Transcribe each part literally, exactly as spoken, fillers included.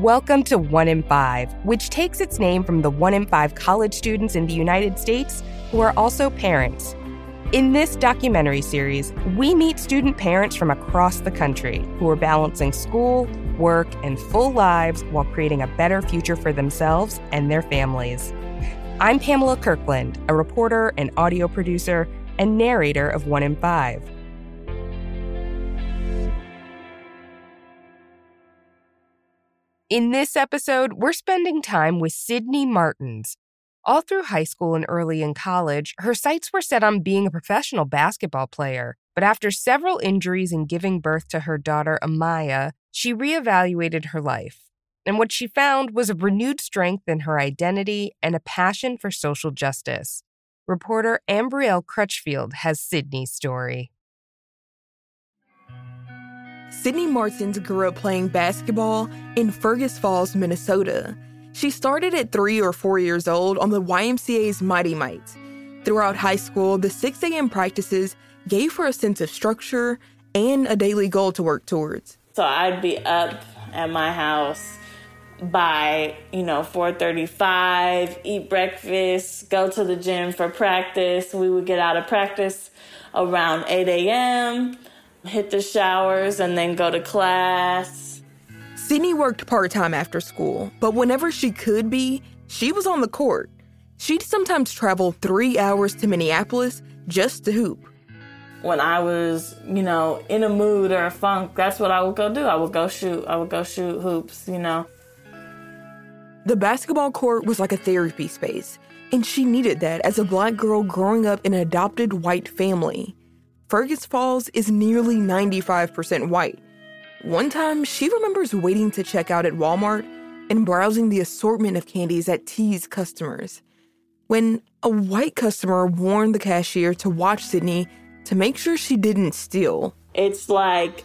Welcome to One in Five, which takes its name from the one in five college students in the United States who are also parents. In this documentary series, we meet student parents from across the country who are balancing school, work, and full lives while creating a better future for themselves and their families. I'm Pamela Kirkland, a reporter and audio producer and narrator of One in Five. In this episode, we're spending time with Sydney Martins. All through high school and early in college, her sights were set on being a professional basketball player. But after several injuries and giving birth to her daughter, Amaya, she reevaluated her life. And what she found was a renewed strength in her identity and a passion for social justice. Reporter Ambrielle Crutchfield has Sydney's story. Sydney Martins grew up playing basketball in Fergus Falls, Minnesota. She started at three or four years old on the Y M C A's Mighty Mites. Throughout high school, the six a.m. practices gave her a sense of structure and a daily goal to work towards. So I'd be up at my house by, you know, four thirty-five, eat breakfast, go to the gym for practice. We would get out of practice around eight a.m., hit the showers, and then go to class. Sydney worked part-time after school, but whenever she could be, she was on the court. She'd sometimes travel three hours to Minneapolis just to hoop. When I was, you know, in a mood or a funk, that's what I would go do. I would go shoot. I would go shoot hoops, you know. The basketball court was like a therapy space, and she needed that as a Black girl growing up in an adopted white family. Fergus Falls is nearly ninety-five percent white. One time, she remembers waiting to check out at Walmart and browsing the assortment of candies at tease customers when a white customer warned the cashier to watch Sydney to make sure she didn't steal. It's like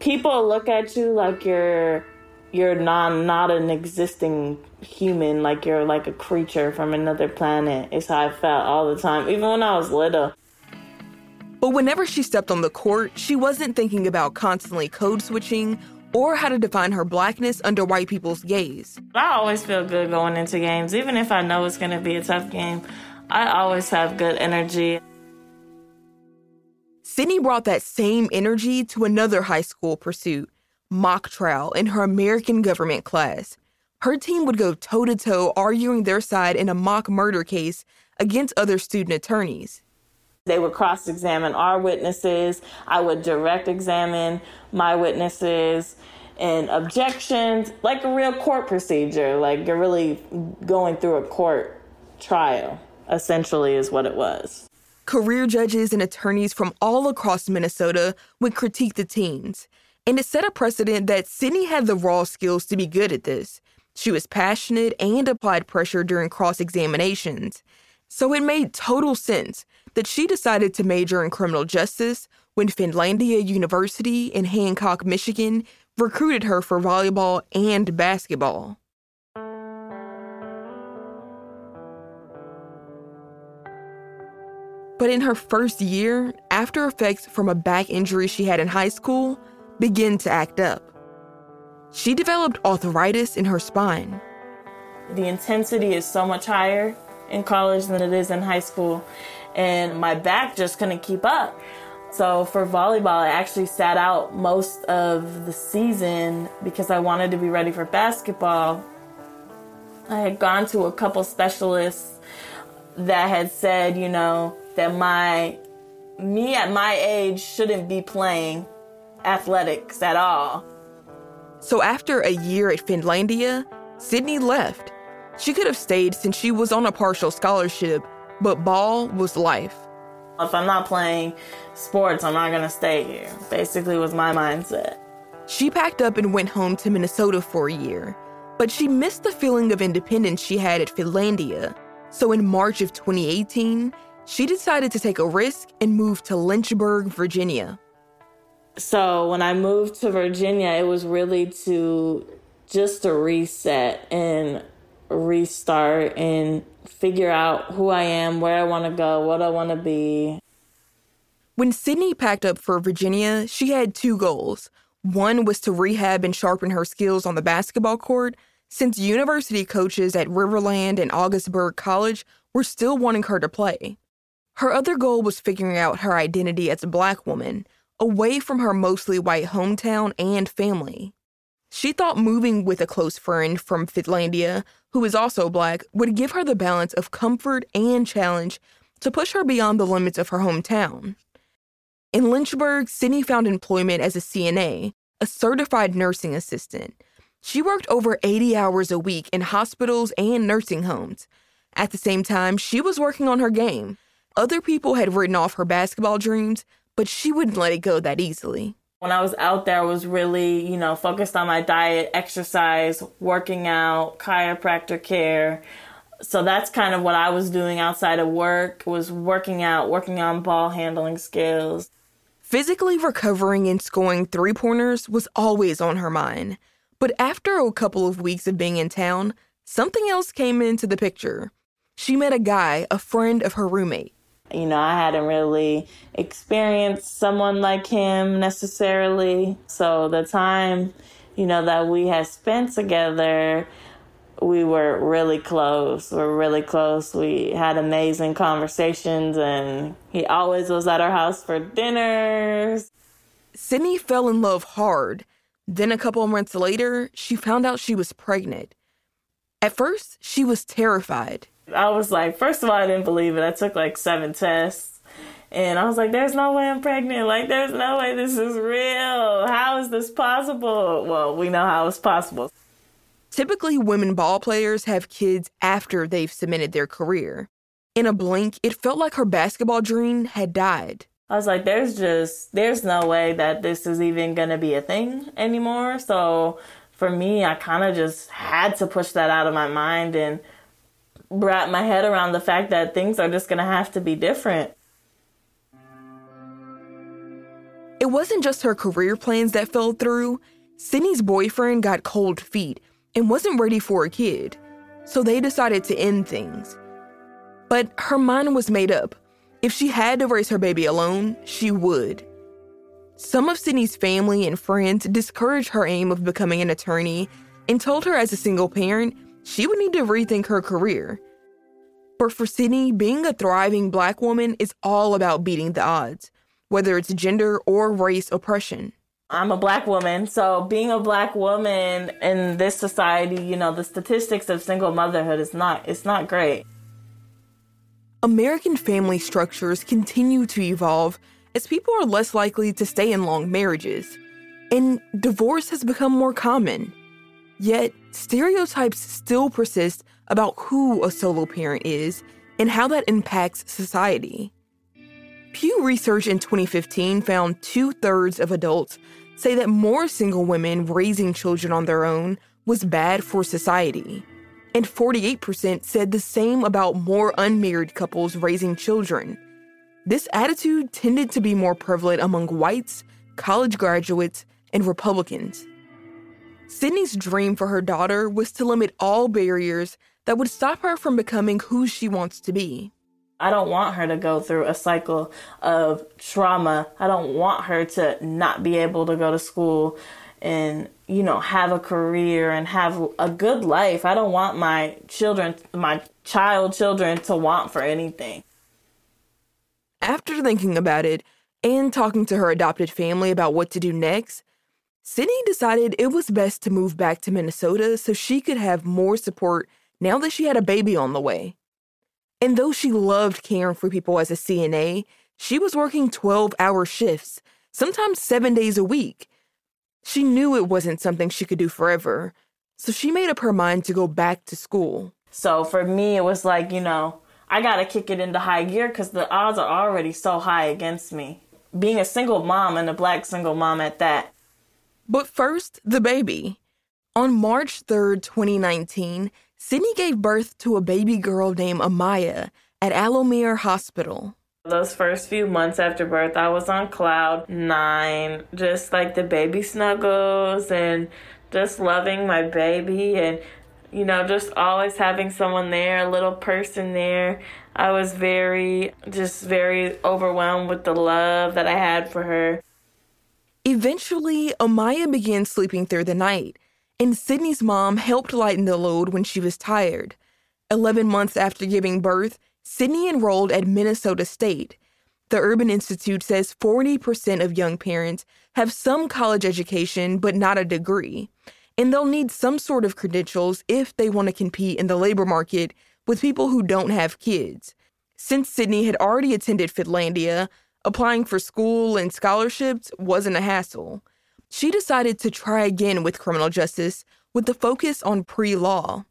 people look at you like you're you're non, not an existing human, like you're like a creature from another planet. It's how I felt all the time, even when I was little. But whenever she stepped on the court, she wasn't thinking about constantly code switching or how to define her Blackness under white people's gaze. I always feel good going into games, even if I know it's going to be a tough game. I always have good energy. Sydney brought that same energy to another high school pursuit, mock trial, in her American government class. Her team would go toe-to-toe arguing their side in a mock murder case against other student attorneys. They would cross-examine our witnesses. I would direct-examine my witnesses and objections, like a real court procedure. Like you're really going through a court trial, essentially, is what it was. Career judges and attorneys from all across Minnesota would critique the teens. And it set a precedent that Sydney had the raw skills to be good at this. She was passionate and applied pressure during cross-examinations. So it made total sense that she decided to major in criminal justice when Finlandia University in Hancock, Michigan, recruited her for volleyball and basketball. But in her first year, after effects from a back injury she had in high school began to act up. She developed arthritis in her spine. The intensity is so much higher in college than it is in high school, and my back just couldn't keep up. So for volleyball, I actually sat out most of the season because I wanted to be ready for basketball. I had gone to a couple specialists that had said, you know, that my me at my age shouldn't be playing athletics at all. So after a year at Finlandia, Sydney left. She could have stayed since she was on a partial scholarship, but ball was life. If I'm not playing sports, I'm not going to stay here, basically was my mindset. She packed up and went home to Minnesota for a year, but she missed the feeling of independence she had at Finlandia. So in March of twenty eighteen, she decided to take a risk and move to Lynchburg, Virginia. So when I moved to Virginia, it was really to just to reset and restart and figure out who I am, where I want to go, what I want to be. When Sydney packed up for Virginia, she had two goals. One was to rehab and sharpen her skills on the basketball court, since university coaches at Riverland and Augustburg College were still wanting her to play. Her other goal was figuring out her identity as a Black woman, away from her mostly white hometown and family. She thought moving with a close friend from Finlandia, who is also Black, would give her the balance of comfort and challenge to push her beyond the limits of her hometown. In Lynchburg, Sydney found employment as a C N A, a certified nursing assistant. She worked over eighty hours a week in hospitals and nursing homes. At the same time, she was working on her game. Other people had written off her basketball dreams, but she wouldn't let it go that easily. When I was out there, I was really, you know, focused on my diet, exercise, working out, chiropractor care. So that's kind of what I was doing outside of work, was working out, working on ball handling skills. Physically recovering and scoring three-pointers was always on her mind. But after a couple of weeks of being in town, something else came into the picture. She met a guy, a friend of her roommate. You know, I hadn't really experienced someone like him necessarily. So the time, you know, that we had spent together, we were really close. We were really close. We had amazing conversations, and he always was at our house for dinners. Sydney fell in love hard. Then a couple of months later, she found out she was pregnant. At first, she was terrified. I was like, first of all, I didn't believe it. I took like seven tests. And I was like, there's no way I'm pregnant. Like, there's no way this is real. How is this possible? Well, we know how it's possible. Typically, women ball players have kids after they've cemented their career. In a blink, it felt like her basketball dream had died. I was like, there's just, there's no way that this is even going to be a thing anymore. So for me, I kind of just had to push that out of my mind and wrap my head around the fact that things are just going to have to be different. It wasn't just her career plans that fell through. Sydney's boyfriend got cold feet and wasn't ready for a kid, so they decided to end things. But her mind was made up. If she had to raise her baby alone, she would. Some of Sydney's family and friends discouraged her aim of becoming an attorney and told her as a single parent, she would need to rethink her career. But for Sydney, being a thriving Black woman is all about beating the odds, whether it's gender or race oppression. I'm a Black woman, so being a Black woman in this society, you know, the statistics of single motherhood is not, it's not great. American family structures continue to evolve as people are less likely to stay in long marriages, and divorce has become more common. Yet, stereotypes still persist about who a solo parent is and how that impacts society. Pew Research in twenty fifteen found two-thirds of adults say that more single women raising children on their own was bad for society, and forty-eight percent said the same about more unmarried couples raising children. This attitude tended to be more prevalent among whites, college graduates, and Republicans. Sydney's dream for her daughter was to limit all barriers that would stop her from becoming who she wants to be. I don't want her to go through a cycle of trauma. I don't want her to not be able to go to school and, you know, have a career and have a good life. I don't want my children, my child children to want for anything. After thinking about it and talking to her adopted family about what to do next, Sydney decided it was best to move back to Minnesota so she could have more support now that she had a baby on the way. And though she loved caring for people as a C N A, she was working twelve-hour shifts, sometimes seven days a week. She knew it wasn't something she could do forever, so she made up her mind to go back to school. So for me, it was like, you know, I gotta kick it into high gear because the odds are already so high against me. Being a single mom and a Black single mom at that. But first, the baby. On March third, twenty nineteen, Sydney gave birth to a baby girl named Amaya at Alomir Hospital. Those first few months after birth, I was on cloud nine, just like the baby snuggles and just loving my baby and you know, just always having someone there, a little person there. I was very, just very overwhelmed with the love that I had for her. Eventually, Amaya began sleeping through the night, and Sydney's mom helped lighten the load when she was tired. Eleven months after giving birth, Sydney enrolled at Minnesota State. The Urban Institute says forty percent of young parents have some college education but not a degree, and they'll need some sort of credentials if they want to compete in the labor market with people who don't have kids. Since Sydney had already attended Finlandia, applying for school and scholarships wasn't a hassle. She decided to try again with criminal justice with the focus on pre-law.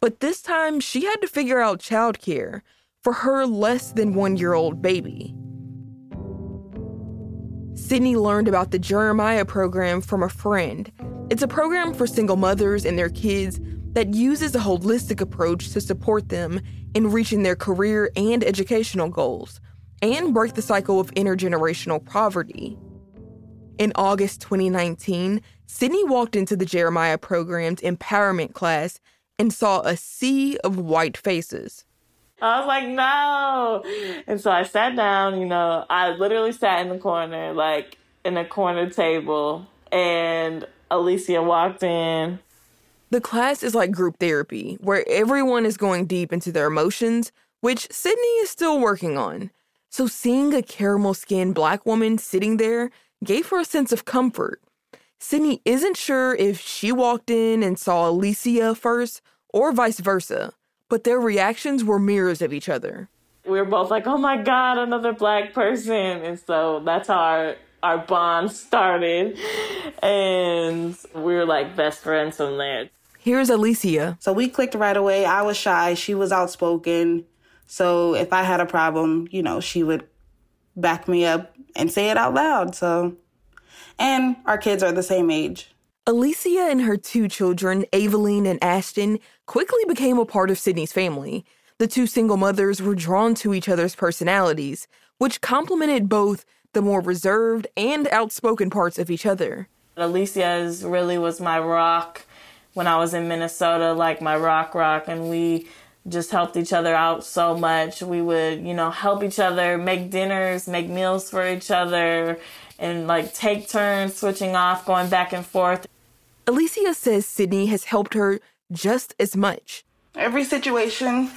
But this time, she had to figure out childcare for her less than one-year-old baby. Sydney learned about the Jeremiah Program from a friend. It's a program for single mothers and their kids that uses a holistic approach to support them in reaching their career and educational goals and break the cycle of intergenerational poverty. In August twenty nineteen, Sydney walked into the Jeremiah Program's empowerment class and saw a sea of white faces. I was like, no. And so I sat down, you know, I literally sat in the corner, like in a corner table, and Alicia walked in. The class is like group therapy, where everyone is going deep into their emotions, which Sydney is still working on. So seeing a caramel-skinned Black woman sitting there gave her a sense of comfort. Sydney isn't sure if she walked in and saw Alicia first or vice versa, but their reactions were mirrors of each other. We were both like, oh my God, another Black person. And so that's how our, our bond started. And we were like best friends from there. Here's Alicia. So we clicked right away. I was shy. She was outspoken. So if I had a problem, you know, she would back me up and say it out loud. So, and our kids are the same age. Alicia and her two children, Aveline and Ashton, quickly became a part of Sydney's family. The two single mothers were drawn to each other's personalities, which complemented both the more reserved and outspoken parts of each other. Alicia really was my rock when I was in Minnesota, like my rock rock, and we just helped each other out so much. We would, you know, help each other, make dinners, make meals for each other, and like take turns, switching off, going back and forth. Alicia says Sydney has helped her just as much. Every situation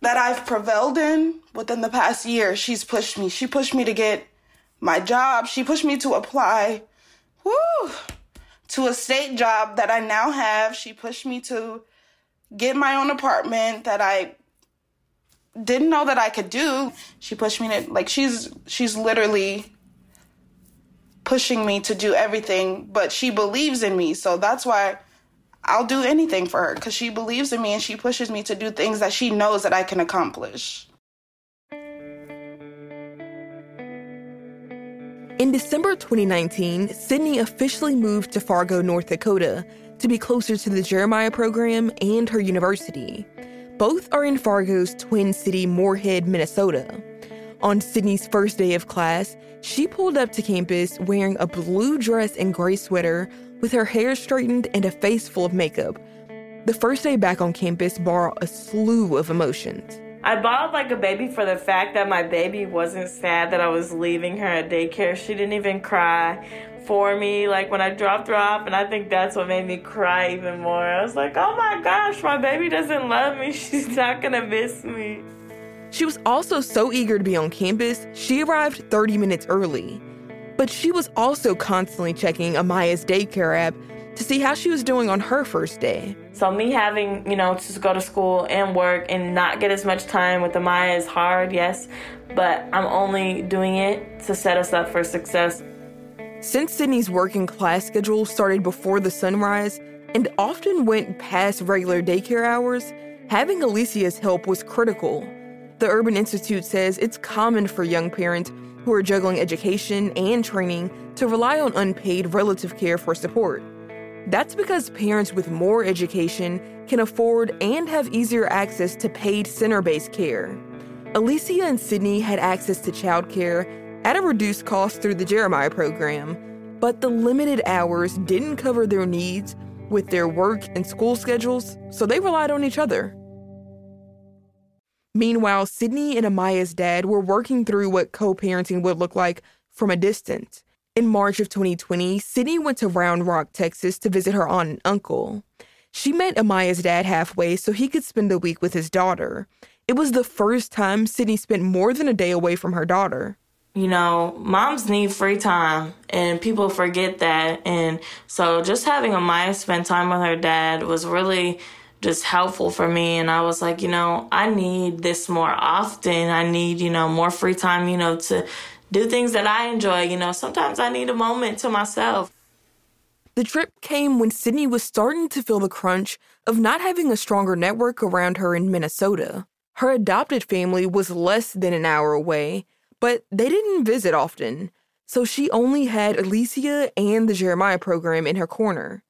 that I've prevailed in within the past year, she's pushed me. She pushed me to get my job. She pushed me to apply whew, to a state job that I now have. She pushed me to get my own apartment that I didn't know that I could do. She pushed me to, like, she's she's literally pushing me to do everything, but she believes in me. So that's why I'll do anything for her, because she believes in me and she pushes me to do things that she knows that I can accomplish. In December twenty nineteen, Sydney officially moved to Fargo, North Dakota, to be closer to the Jeremiah Program and her university. Both are in Fargo's twin city, Moorhead, Minnesota. On Sydney's first day of class, she pulled up to campus wearing a blue dress and gray sweater with her hair straightened and a face full of makeup. The first day back on campus brought a slew of emotions. I bawled like a baby for the fact that my baby wasn't sad that I was leaving her at daycare. She didn't even cry for me, like when I dropped her off, and I think that's what made me cry even more. I was like, oh my gosh, my baby doesn't love me. She's not gonna miss me. She was also so eager to be on campus, she arrived thirty minutes early. But she was also constantly checking Amaya's daycare app to see how she was doing on her first day. So me having, you know, to go to school and work and not get as much time with Amaya is hard, yes, but I'm only doing it to set us up for success. Since Sydney's working class schedule started before the sunrise and often went past regular daycare hours, having Alicia's help was critical. The Urban Institute says it's common for young parents who are juggling education and training to rely on unpaid relative care for support. That's because parents with more education can afford and have easier access to paid center-based care. Alicia and Sydney had access to childcare at a reduced cost through the Jeremiah Program, but the limited hours didn't cover their needs with their work and school schedules, so they relied on each other. Meanwhile, Sydney and Amaya's dad were working through what co-parenting would look like from a distance. In March of twenty twenty, Sydney went to Round Rock, Texas to visit her aunt and uncle. She met Amaya's dad halfway so he could spend a week with his daughter. It was the first time Sydney spent more than a day away from her daughter. You know, moms need free time, and people forget that. And so just having Amaya spend time with her dad was really just helpful for me. And I was like, you know, I need this more often. I need, you know, more free time, you know, to do things that I enjoy. You know, sometimes I need a moment to myself. The trip came when Sydney was starting to feel the crunch of not having a stronger network around her in Minnesota. Her adopted family was less than an hour away, but they didn't visit often, so she only had Alicia and the Jeremiah Program in her corner.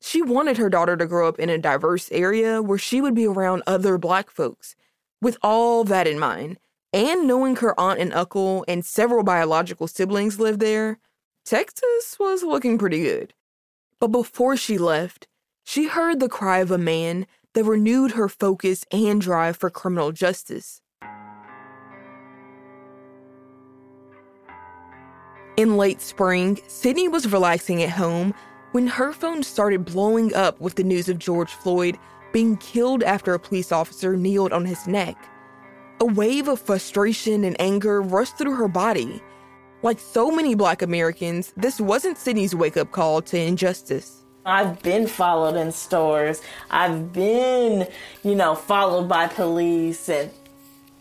She wanted her daughter to grow up in a diverse area where she would be around other Black folks. With all that in mind, and knowing her aunt and uncle and several biological siblings lived there, Texas was looking pretty good. But before she left, she heard the cry of a man that renewed her focus and drive for criminal justice. In late spring, Sydney was relaxing at home when her phone started blowing up with the news of George Floyd being killed after a police officer kneeled on his neck. A wave of frustration and anger rushed through her body. Like so many Black Americans, this wasn't Sydney's wake-up call to injustice. I've been followed in stores. I've been, you know, followed by police and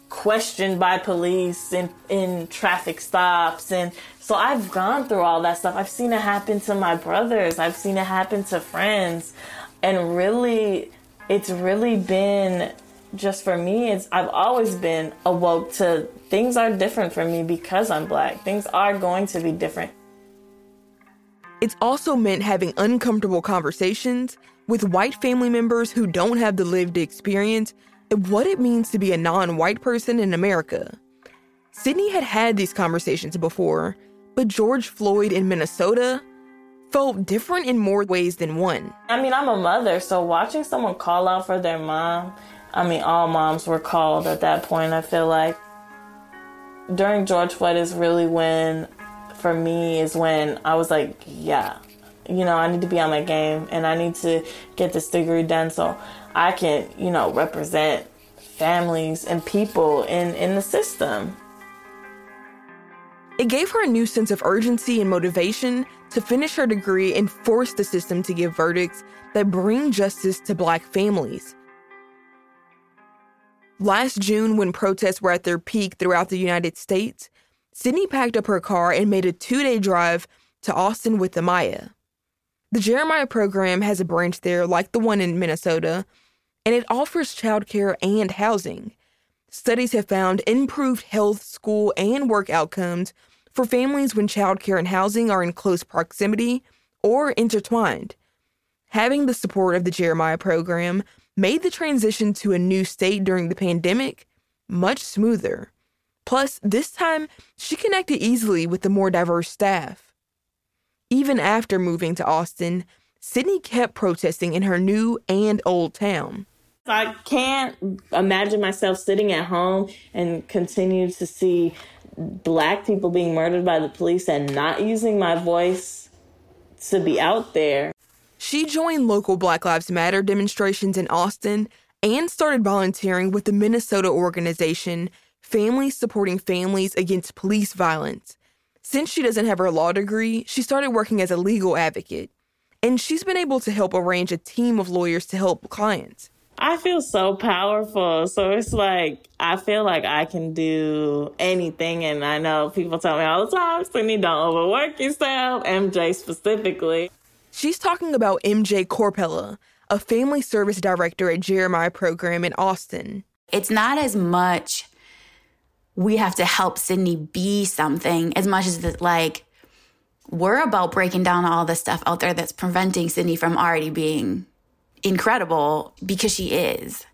questioned by police in, in traffic stops. And so I've gone through all that stuff. I've seen it happen to my brothers. I've seen it happen to friends. And really, it's really been, just for me, it's I've always been awoke to things are different for me because I'm Black. Things are going to be different. It's also meant having uncomfortable conversations with white family members who don't have the lived experience and what it means to be a non-white person in America. Sydney had had these conversations before, but George Floyd in Minnesota felt different in more ways than one. I mean, I'm a mother, so watching someone call out for their mom, I mean, all moms were called at that point, I feel like. During George Floyd is really when, for me, is when I was like, yeah, you know, I need to be on my game and I need to get this degree done so I can, you know, represent families and people in, in the system. It gave her a new sense of urgency and motivation to finish her degree and force the system to give verdicts that bring justice to Black families. Last June, when protests were at their peak throughout the United States, Sydney packed up her car and made a two-day drive to Austin with Amaya. The Jeremiah Program has a branch there like the one in Minnesota, and it offers childcare and housing. Studies have found improved health, school, and work outcomes for families when childcare and housing are in close proximity or intertwined. Having the support of the Jeremiah Program made the transition to a new state during the pandemic much smoother. Plus, this time, she connected easily with the more diverse staff. Even after moving to Austin, Sydney kept protesting in her new and old town. I can't imagine myself sitting at home and continue to see Black people being murdered by the police and not using my voice to be out there. She joined local Black Lives Matter demonstrations in Austin and started volunteering with the Minnesota organization Families Supporting Families Against Police Violence. Since she doesn't have her law degree, she started working as a legal advocate, and she's been able to help arrange a team of lawyers to help clients. I feel so powerful. So it's like, I feel like I can do anything. And I know people tell me all the time, Sydney, don't overwork yourself, M J specifically. She's talking about M J Corpella, a family service director at Jeremiah Program in Austin. It's not as much we have to help Sydney be something as much as that, like, we're about breaking down all the stuff out there that's preventing Sydney from already being incredible, because she is.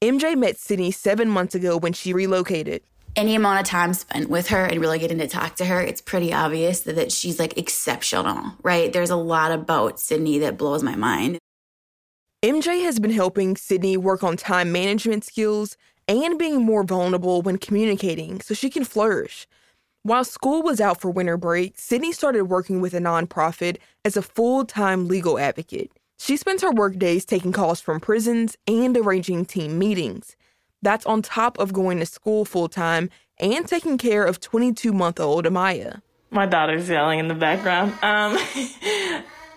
M J met Sydney seven months ago when she relocated. any amount of time spent with her and really getting to talk to her, it's pretty obvious that, that she's like exceptional, right? There's a lot about Sydney that blows my mind. M J has been helping Sydney work on time management skills and being more vulnerable when communicating so she can flourish. While school was out for winter break, Sydney started working with a nonprofit as a full-time legal advocate. She spends her workdays taking calls from prisons and arranging team meetings. That's on top of going to school full-time and taking care of twenty-two-month-old Amaya. My daughter's yelling in the background. Um,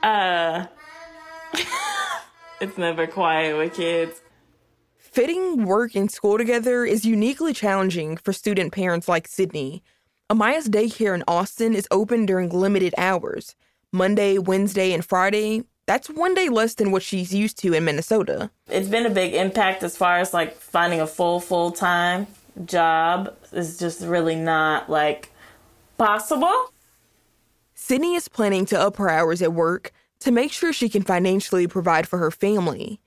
uh, it's never quiet with kids. Fitting work and school together is uniquely challenging for student parents like Sydney. Amaya's daycare in Austin is open during limited hours, Monday, Wednesday, and Friday. That's one day less than what she's used to in Minnesota. It's been a big impact as far as, like, finding a full, full-time job. It's just really not, like, possible. Sydney is planning to up her hours at work to make sure she can financially provide for her family.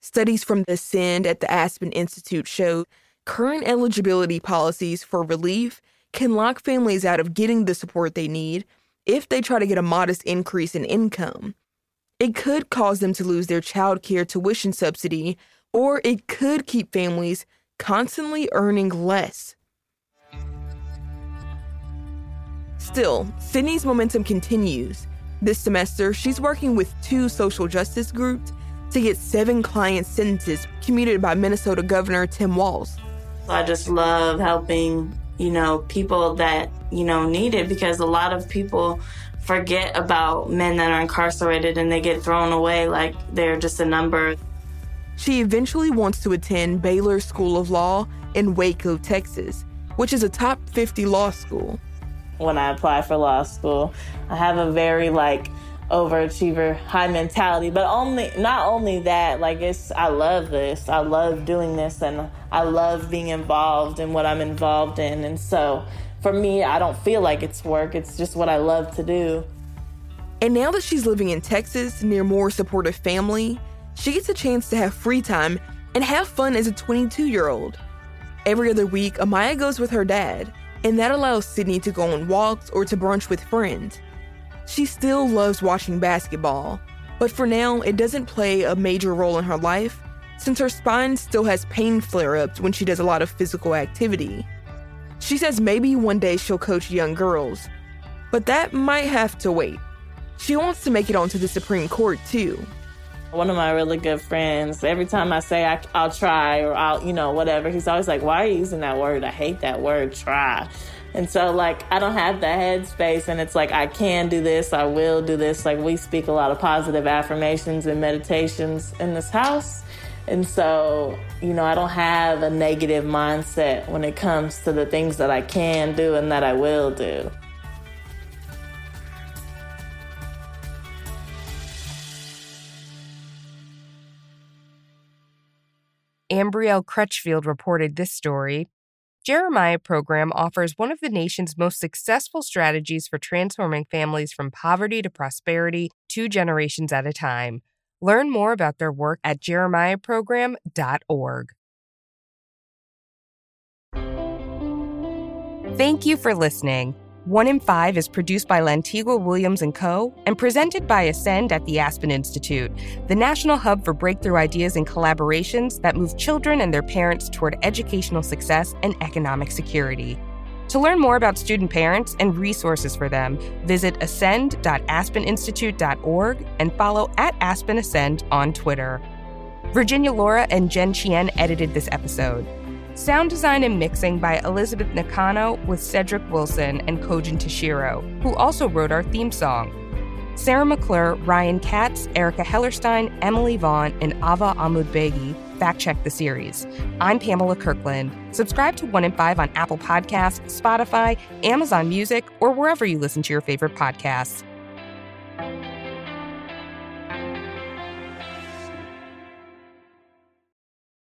Studies from the Ascend at the Aspen Institute show current eligibility policies for relief can lock families out of getting the support they need if they try to get a modest increase in income. It could cause them to lose their child care tuition subsidy, or it could keep families constantly earning less. Still, Sydney's momentum continues. This semester, she's working with two social justice groups to get seven client sentences commuted by Minnesota Governor Tim Walz. I just love helping, you know, people that, you know, need it, because a lot of people forget about men that are incarcerated and they get thrown away like they're just a number. She eventually wants to attend Baylor School of Law in Waco, Texas, which is a top fifty law school. When I apply for law school, I have a very like overachiever high mentality, but only not only that, like it's I love this. I love doing this and I love being involved in what I'm involved in. And so for me, I don't feel like it's work. It's just what I love to do. And now that she's living in Texas near more supportive family, she gets a chance to have free time and have fun as a twenty-two-year-old. Every other week, Amaya goes with her dad, and that allows Sydney to go on walks or to brunch with friends. She still loves watching basketball, but for now, it doesn't play a major role in her life since her spine still has pain flare-ups when she does a lot of physical activity. She says maybe one day she'll coach young girls, but that might have to wait. She wants to make it onto the Supreme Court, too. One of my really good friends, every time I say I, I'll try or I'll, you know, whatever, he's always like, why are you using that word? I hate that word, try. And so, like, I don't have the headspace, and it's like, I can do this, I will do this. Like, we speak a lot of positive affirmations and meditations in this house. And so, you know, I don't have a negative mindset when it comes to the things that I can do and that I will do. Ambrielle Crutchfield reported this story. Jeremiah Program offers one of the nation's most successful strategies for transforming families from poverty to prosperity, two generations at a time. Learn more about their work at jeremiah program dot org. Thank you for listening. One in Five is produced by Lantigua Williams and Co. and presented by Ascend at the Aspen Institute, the national hub for breakthrough ideas and collaborations that move children and their parents toward educational success and economic security. To learn more about student parents and resources for them, visit ascend dot aspen institute dot org and follow at Aspen Ascend on Twitter. Virginia Laura and Jen Chien edited this episode. Sound design and mixing by Elizabeth Nakano with Cedric Wilson and Kojin Tashiro, who also wrote our theme song. Sarah McClure, Ryan Katz, Erica Hellerstein, Emily Vaughn, and Ava Amudbegi fact-check the series. I'm Pamela Kirkland. Subscribe to One in Five on Apple Podcasts, Spotify, Amazon Music, or wherever you listen to your favorite podcasts.